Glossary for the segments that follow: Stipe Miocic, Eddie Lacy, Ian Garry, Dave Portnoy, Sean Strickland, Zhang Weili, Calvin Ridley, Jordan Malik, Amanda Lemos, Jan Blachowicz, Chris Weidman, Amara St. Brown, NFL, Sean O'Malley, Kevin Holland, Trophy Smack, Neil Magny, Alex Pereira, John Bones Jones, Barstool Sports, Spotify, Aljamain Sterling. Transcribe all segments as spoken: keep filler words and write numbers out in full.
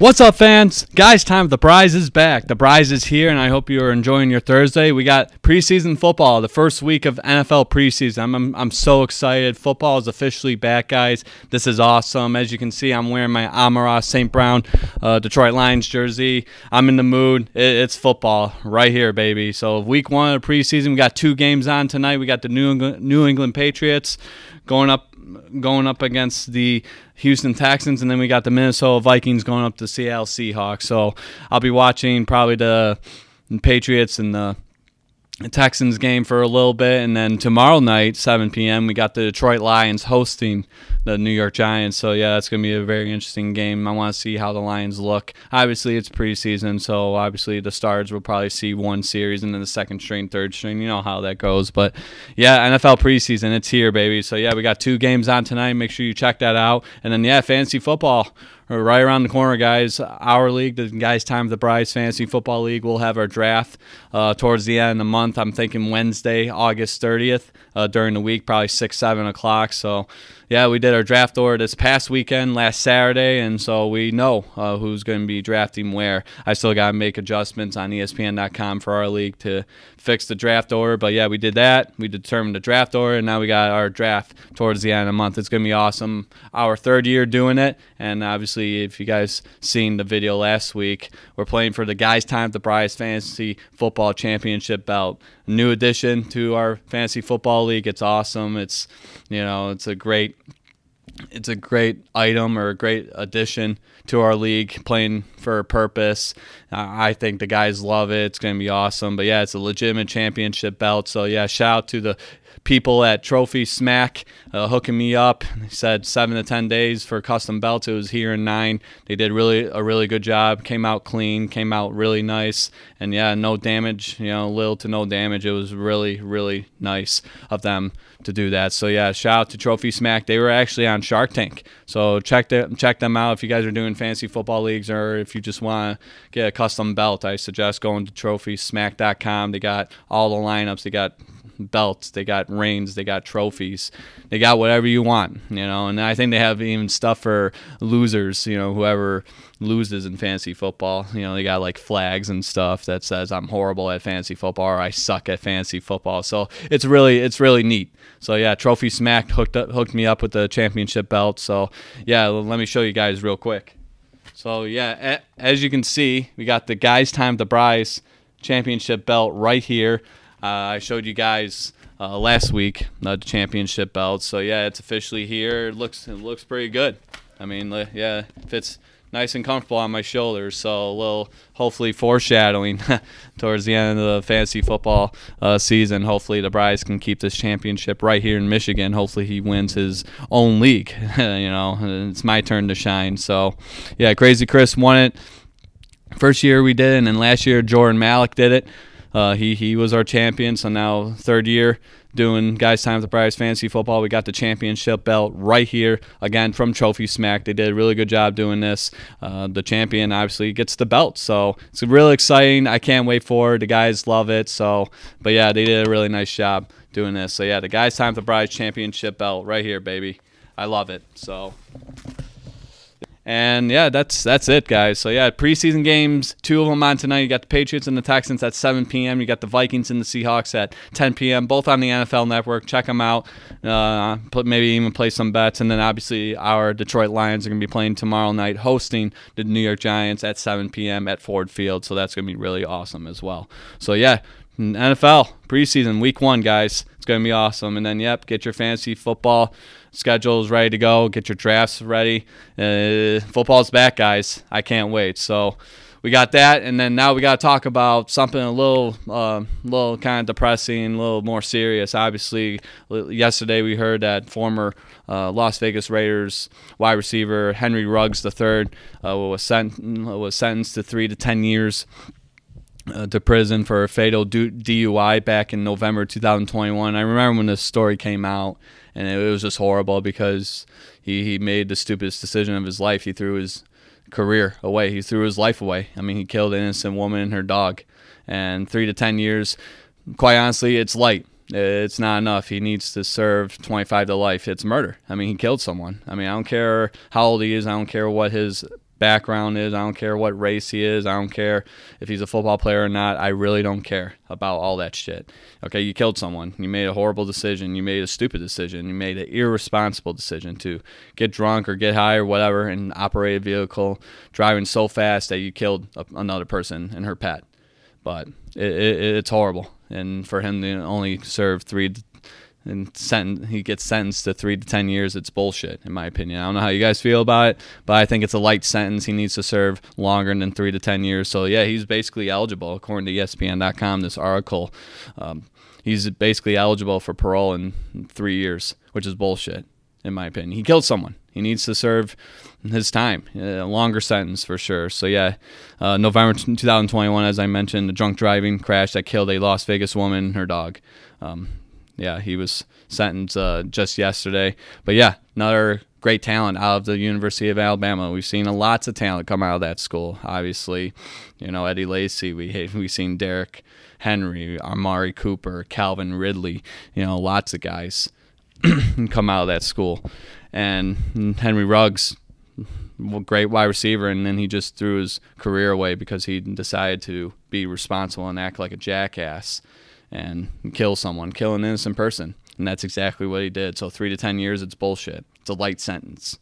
What's up, fans? Guys, time for The Brys is back. The Brys is here, and I hope you are enjoying your Thursday. We got preseason football, the first week of N F L preseason. I'm, I'm, I'm so excited. Football is officially back, guys. This is awesome. As you can see, I'm wearing my Amara Saint Brown uh, Detroit Lions jersey. I'm in the mood. It, it's football right here, baby. So week one of the preseason, we got two games on tonight. We got the New England, New England Patriots going up going up against the Houston Texans, and then we got the Minnesota Vikings going up to Seattle Seahawks. So I'll be watching probably the Patriots and the Texans game for a little bit, and then tomorrow night, seven p m, we got the Detroit Lions hosting the New York Giants. So yeah, that's going to be a very interesting game. I want to see how the Lions look. Obviously, it's preseason, so obviously the Stars will probably see one series and then the second string, third string. You know how that goes. But yeah, N F L preseason, it's here, baby. So yeah, we got two games on tonight. Make sure you check that out. And then yeah, fantasy football. We're right around the corner, guys. Our league, the guys' time of the Brys Fantasy Football League, we'll have our draft uh, towards the end of the month. I'm thinking Wednesday, August thirtieth, uh, during the week, probably six, seven o'clock. So, yeah, we did our draft order this past weekend, last Saturday, and so we know uh, who's going to be drafting where. I still got to make adjustments on E S P N dot com for our league to fix the draft order. But, yeah, we did that. We determined the draft order, and now we got our draft towards the end of the month. It's going to be awesome. Our third year doing it, and obviously, if you guys seen the video last week, we're playing for the guys' time at the Brys Fantasy Football Championship belt. New addition to our fantasy football league. It's awesome. It's you know, it's a great it's a great item or a great addition to our league, playing for a purpose. Uh, I think the guys love it. It's going to be awesome. But, yeah, it's a legitimate championship belt. So, yeah, shout out to the people at Trophy Smack uh, hooking me up. They said seven to ten days for custom belts. It was here in nine. They did really a really good job. Came out clean. Came out really nice. And, yeah, no damage, you know, little to no damage. It was really, really nice of them to do that. So, yeah, shout out to Trophy Smack. They were actually on Shark Tank. So check them check them out if you guys are doing fantasy football leagues, or if you just want to get a custom belt. I suggest going to trophy smack dot com. They got all the lineups. They got belts, they got rings, they got trophies, they got whatever you want, you know. And I think they have even stuff for losers, you know, whoever loses in fantasy football. You know, they got like flags and stuff that says I'm horrible at fantasy football, or I suck at fantasy football. So it's really it's really neat. So yeah, Trophy Smack hooked up hooked me up with the championship belt. So yeah, let me show you guys real quick. So yeah, as you can see, we got the guys' time the Brys championship belt right here. Uh, I showed you guys uh, last week uh, the championship belt, so yeah, it's officially here. It looks it looks pretty good. I mean, yeah, fits nice and comfortable on my shoulders. So a little, hopefully, foreshadowing towards the end of the fantasy football uh, season. Hopefully, the Brys can keep this championship right here in Michigan. Hopefully, he wins his own league. You know, it's my turn to shine. So yeah, Crazy Chris won it first year we did it, and then last year Jordan Malik did it. Uh, he he was our champion, so now third year doing guys' time at the Brys Fantasy Football. We got the championship belt right here, again, from Trophy Smack. They did a really good job doing this. Uh, the champion, obviously, gets the belt, so it's really exciting. I can't wait for it. The guys love it, so, but yeah, they did a really nice job doing this. So yeah, the guys' time at the Brys championship belt right here, baby. I love it, so. And, yeah, that's that's it, guys. So, yeah, preseason games, two of them on tonight. You got the Patriots and the Texans at seven p m You got the Vikings and the Seahawks at ten p m both on the N F L Network. Check them out. Uh, maybe even play some bets. And then, obviously, our Detroit Lions are going to be playing tomorrow night, hosting the New York Giants at seven p m at Ford Field. So that's going to be really awesome as well. So, yeah, N F L preseason, week one, guys. It's going to be awesome. And then, yep, get your fantasy football schedules ready to go. Get your drafts ready. Uh, football's back, guys. I can't wait. So we got that, and then now we got to talk about something a little, uh, little kind of depressing, a little more serious. Obviously, yesterday we heard that former uh, Las Vegas Raiders wide receiver Henry Ruggs the third uh, was sent was sentenced to three to ten years. Uh, to prison for a fatal D U I back in November two thousand twenty-one. I remember when this story came out, and it was just horrible because he, he made the stupidest decision of his life. He threw his career away. He threw his life away. I mean, he killed an innocent woman and her dog. And three to ten years, quite honestly, it's light. It's not enough. He needs to serve twenty-five to life. It's murder. I mean, he killed someone. I mean, I don't care how old he is. I don't care what his background is. I don't care what race he is. I don't care if he's a football player or not. I really don't care about all that shit. Okay, you killed someone. You made a horrible decision. You made a stupid decision. You made an irresponsible decision to get drunk or get high or whatever and operate a vehicle driving so fast that you killed a, another person and her pet. But it, it, it's horrible. And for him to only serve three and sentence, he gets sentenced to three to ten years. It's bullshit, in my opinion. I don't know how you guys feel about it, but I think it's a light sentence. He needs to serve longer than three to ten years. So yeah, he's basically eligible, according to E S P N dot com. This article, um, he's basically eligible for parole in three years, which is bullshit, in my opinion. He killed someone. He needs to serve his time, a longer sentence for sure. So yeah, uh, November two thousand twenty-one, as I mentioned, the drunk driving crash that killed a Las Vegas woman and her dog. Um, yeah, he was sentenced uh, just yesterday. But yeah, another great talent out of the University of Alabama. We've seen lots of talent come out of that school. Obviously, you know, Eddie Lacy. We we've seen Derek Henry, Amari Cooper, Calvin Ridley. You know, lots of guys come out of that school. And Henry Ruggs, great wide receiver, and then he just threw his career away because he decided to be responsible and act like a jackass and kill someone, kill an innocent person. And that's exactly what he did. So three to ten years, it's bullshit. It's a light sentence.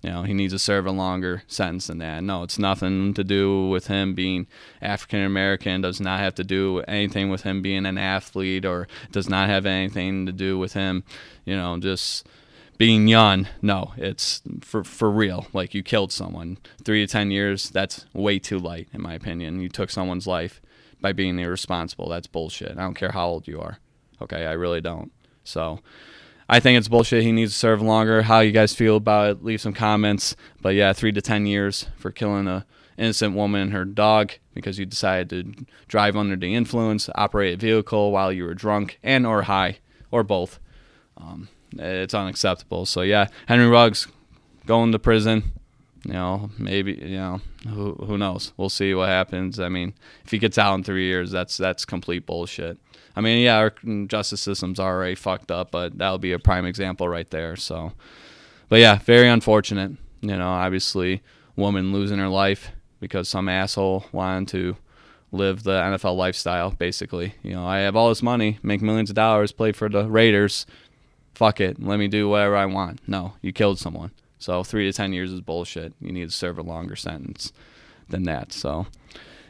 You know, he needs to serve a longer sentence than that. No, it's nothing to do with him being African-American. Does not have to do anything with him being an athlete, or does not have anything to do with him, you know, just being young. No, it's for for real. Like, you killed someone. Three to ten years, that's way too light, in my opinion. You took someone's life by being irresponsible. That's bullshit. I don't care how old you are. Okay, I really don't. So I think it's bullshit. He needs to serve longer. How you guys feel about it, leave some comments. But yeah, three to ten years for killing a innocent woman and her dog because you decided to drive under the influence, operate a vehicle while you were drunk and or high, or both. Um It's unacceptable. So yeah, Henry Ruggs going to prison. You know, maybe, you know, who who knows? We'll see what happens. I mean, if he gets out in three years, that's that's complete bullshit. I mean, yeah, our justice system's already fucked up, but that'll be a prime example right there. So, but yeah, very unfortunate. You know, obviously, woman losing her life because some asshole wanted to live the N F L lifestyle. Basically, you know, I have all this money, make millions of dollars, play for the Raiders. Fuck it, let me do whatever I want. No, you killed someone. So three to ten years is bullshit. You need to serve a longer sentence than that. So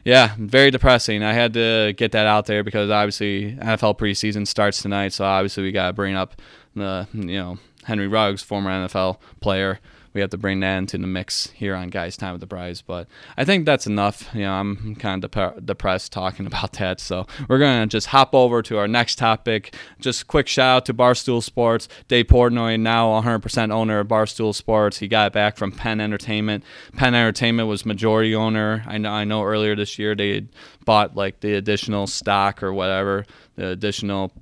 yeah, very depressing. I had to get that out there because obviously N F L preseason starts tonight, so obviously we got to bring up the, you know, Henry Ruggs, former N F L player. We have to bring that into the mix here on Guys Time with the Brys. But I think that's enough. You know, I'm kind of dep- depressed talking about that. So we're going to just hop over to our next topic. Just quick shout out to Barstool Sports. Dave Portnoy, now one hundred percent owner of Barstool Sports. He got it back from Penn Entertainment. Penn Entertainment was majority owner. I know, I know earlier this year they had bought like the additional stock or whatever, the additional,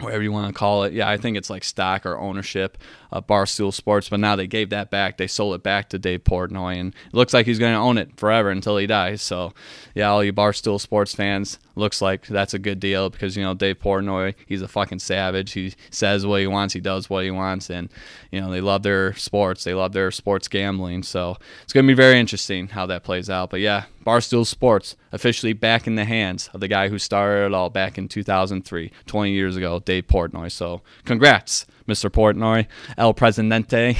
whatever you want to call it. Yeah, I think it's like stock or ownership of Barstool Sports, but now they gave that back. They sold it back to Dave Portnoy, and it looks like he's going to own it forever until he dies. So, yeah, all you Barstool Sports fans, looks like that's a good deal because, you know, Dave Portnoy, he's a fucking savage. He says what he wants. He does what he wants, and, you know, they love their sports. They love their sports gambling. So it's going to be very interesting how that plays out. But, yeah, Barstool Sports officially back in the hands of the guy who started it all back in two thousand three, twenty years ago, Dave Portnoy. So congrats, Mister Portnoy, El Presidente.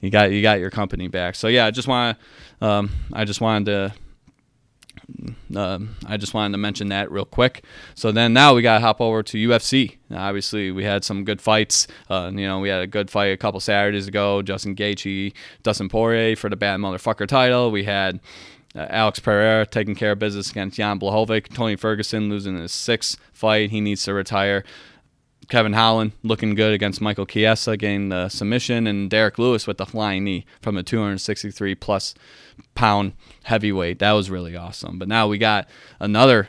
you got you got your company back. So yeah, I just want to um, I just wanted to Um, I just wanted to mention that real quick. So then now we got to hop over to U F C. Now, obviously, we had some good fights. Uh, you know, we had a good fight a couple Saturdays ago. Justin Gaethje, Dustin Poirier for the bad motherfucker title. We had uh, Alex Pereira taking care of business against Jan Blachowicz. Tony Ferguson losing his sixth fight. He needs to retire. Kevin Holland looking good against Michael Chiesa, getting the submission, and Derek Lewis with the flying knee from a two hundred sixty-three plus pound heavyweight. That was really awesome. But now we got another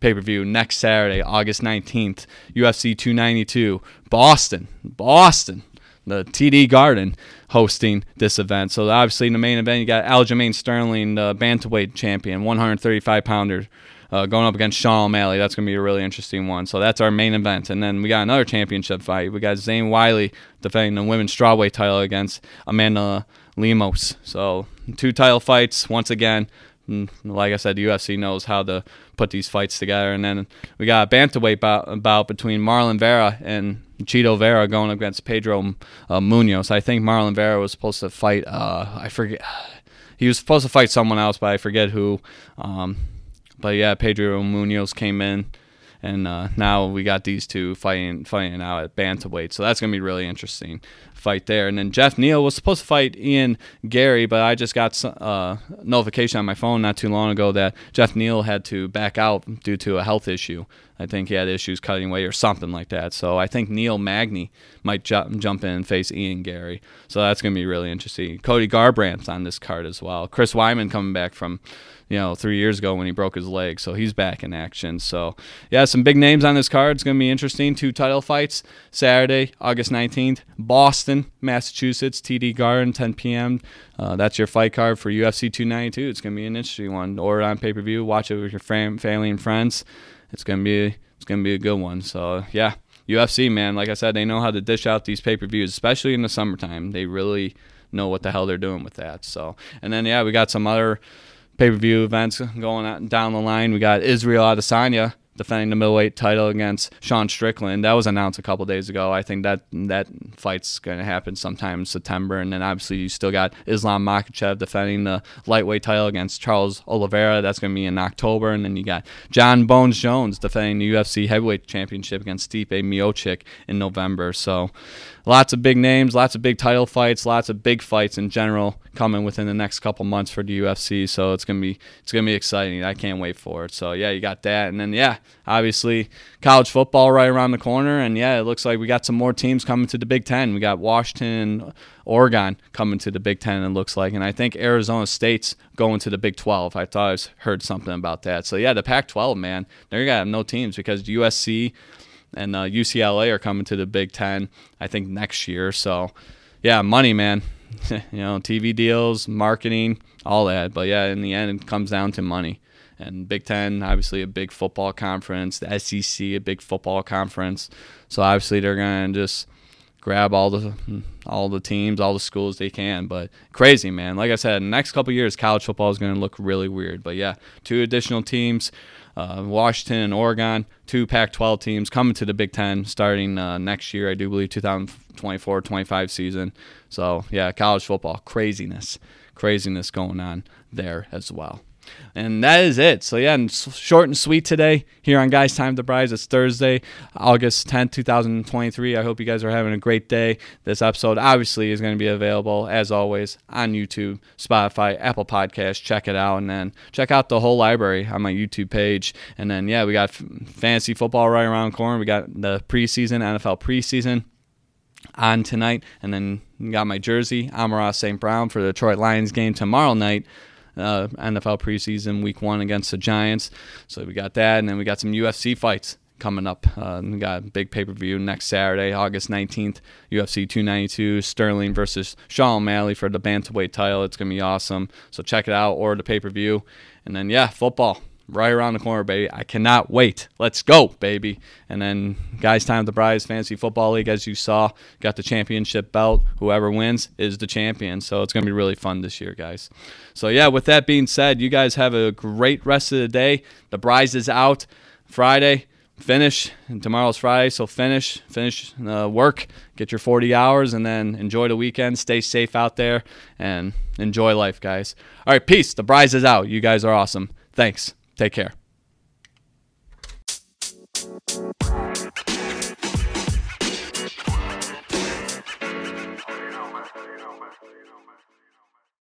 pay-per-view next Saturday, August nineteenth, U F C two ninety-two, Boston, Boston, the T D Garden hosting this event. So obviously in the main event, you got Aljamain Sterling, the bantamweight champion, one thirty-five pounder. Uh, going up against Sean O'Malley. That's going to be a really interesting one. So that's our main event. And then we got another championship fight. We got Zhang Weili defending the women's strawweight title against Amanda Lemos. So two title fights once again. And like I said, the U F C knows how to put these fights together. And then we got a bantamweight bout, bout between Marlon Vera and Chito Vera going against Pedro uh, Munhoz. I think Marlon Vera was supposed to fight, uh, I forget, he was supposed to fight someone else, but I forget who. Um, but yeah, Pedro Munhoz came in, and uh, now we got these two fighting fighting out at bantamweight. So that's going to be really interesting fight there. And then Jeff Neal was supposed to fight Ian Garry, but I just got a uh, notification on my phone not too long ago that Jeff Neal had to back out due to a health issue. I think he had issues cutting weight or something like that. So I think Neil Magny might ju jump in and face Ian Garry. So that's going to be really interesting. Cody Garbrandt's on this card as well. Chris Weidman coming back from, you know, three years ago when he broke his leg. So he's back in action. So, yeah, some big names on this card. It's going to be interesting. Two title fights. Saturday, August nineteenth, Boston, Massachusetts, T D Garden, ten P M Uh, that's your fight card for U F C two ninety-two. It's going to be an interesting one. Order on pay-per-view. Watch it with your fam family and friends. It's gonna be it's gonna be a good one. So yeah, U F C, man, like I said, they know how to dish out these pay-per-views, especially in the summertime. They really know what the hell they're doing with that. So, and then yeah, we got some other pay-per-view events going on down the line. We got Israel Adesanya defending the middleweight title against Sean Strickland. That was announced a couple days ago. I think that that fight's going to happen sometime in September. And then obviously you still got Islam Makhachev defending the lightweight title against Charles Oliveira. That's going to be in October. And then you got John Bones Jones defending the U F C heavyweight championship against Stipe Miocic in November. So lots of big names, lots of big title fights, lots of big fights in general coming within the next couple months for the U F C. So it's going to be it's going to be exciting. I can't wait for it. So yeah, you got that. And then yeah, obviously college football right around the corner, and yeah, it looks like we got some more teams coming to the Big Ten. We got Washington and Oregon coming to the Big Ten, it looks like, and I think Arizona State's going to the Big twelve. I thought I heard something about that. So yeah, the Pac twelve, man, they're gonna have no teams because U S C and uh, U C L A are coming to the Big Ten, I think, next year. So yeah, money, man. You know, T V deals, marketing, all that. But yeah, in the end, it comes down to money. And Big Ten, obviously a big football conference. The S E C, a big football conference. So obviously they're gonna just grab all the all the teams, all the schools they can. But crazy, man. Like I said, in the next couple of years, college football is gonna look really weird. But yeah, two additional teams, uh, Washington and Oregon, two Pac twelve teams coming to the Big Ten starting uh, next year, I do believe, two thousand twenty-four twenty-five season. So yeah, college football craziness, craziness going on there as well. And that is it. So yeah, and short and sweet today here on Guys Time with The Brys. It's Thursday, August tenth two thousand twenty-three. I hope you guys are having a great day. This episode obviously is going to be available, as always, on YouTube, Spotify, Apple Podcasts. Check it out, and then check out the whole library on my YouTube page. And then yeah, we got fantasy football right around the corner. We got the preseason, N F L preseason on tonight, and then got my jersey, Amara Saint Brown, for the Detroit Lions game tomorrow night. Uh, N F L preseason week one against the Giants. So we got that, and then we got some U F C fights coming up. Uh, we got a big pay-per-view next Saturday, August nineteenth, U F C two ninety-two, Sterling versus Sean O'Malley for the bantamweight title. It's going to be awesome. So check it out, or the pay-per-view. And then, yeah, football right around the corner, baby. I cannot wait. Let's go, baby. And then Guys Time with The Brys Fantasy Football League, as you saw, got the championship belt. Whoever wins is the champion. So it's going to be really fun this year, guys. So yeah, with that being said, you guys have a great rest of the day. The Brys is out Friday. Finish, and tomorrow's Friday, so finish, finish uh, work, get your forty hours, and then enjoy the weekend. Stay safe out there, and enjoy life, guys. All right, peace. The Brys is out. You guys are awesome. Thanks. Take care.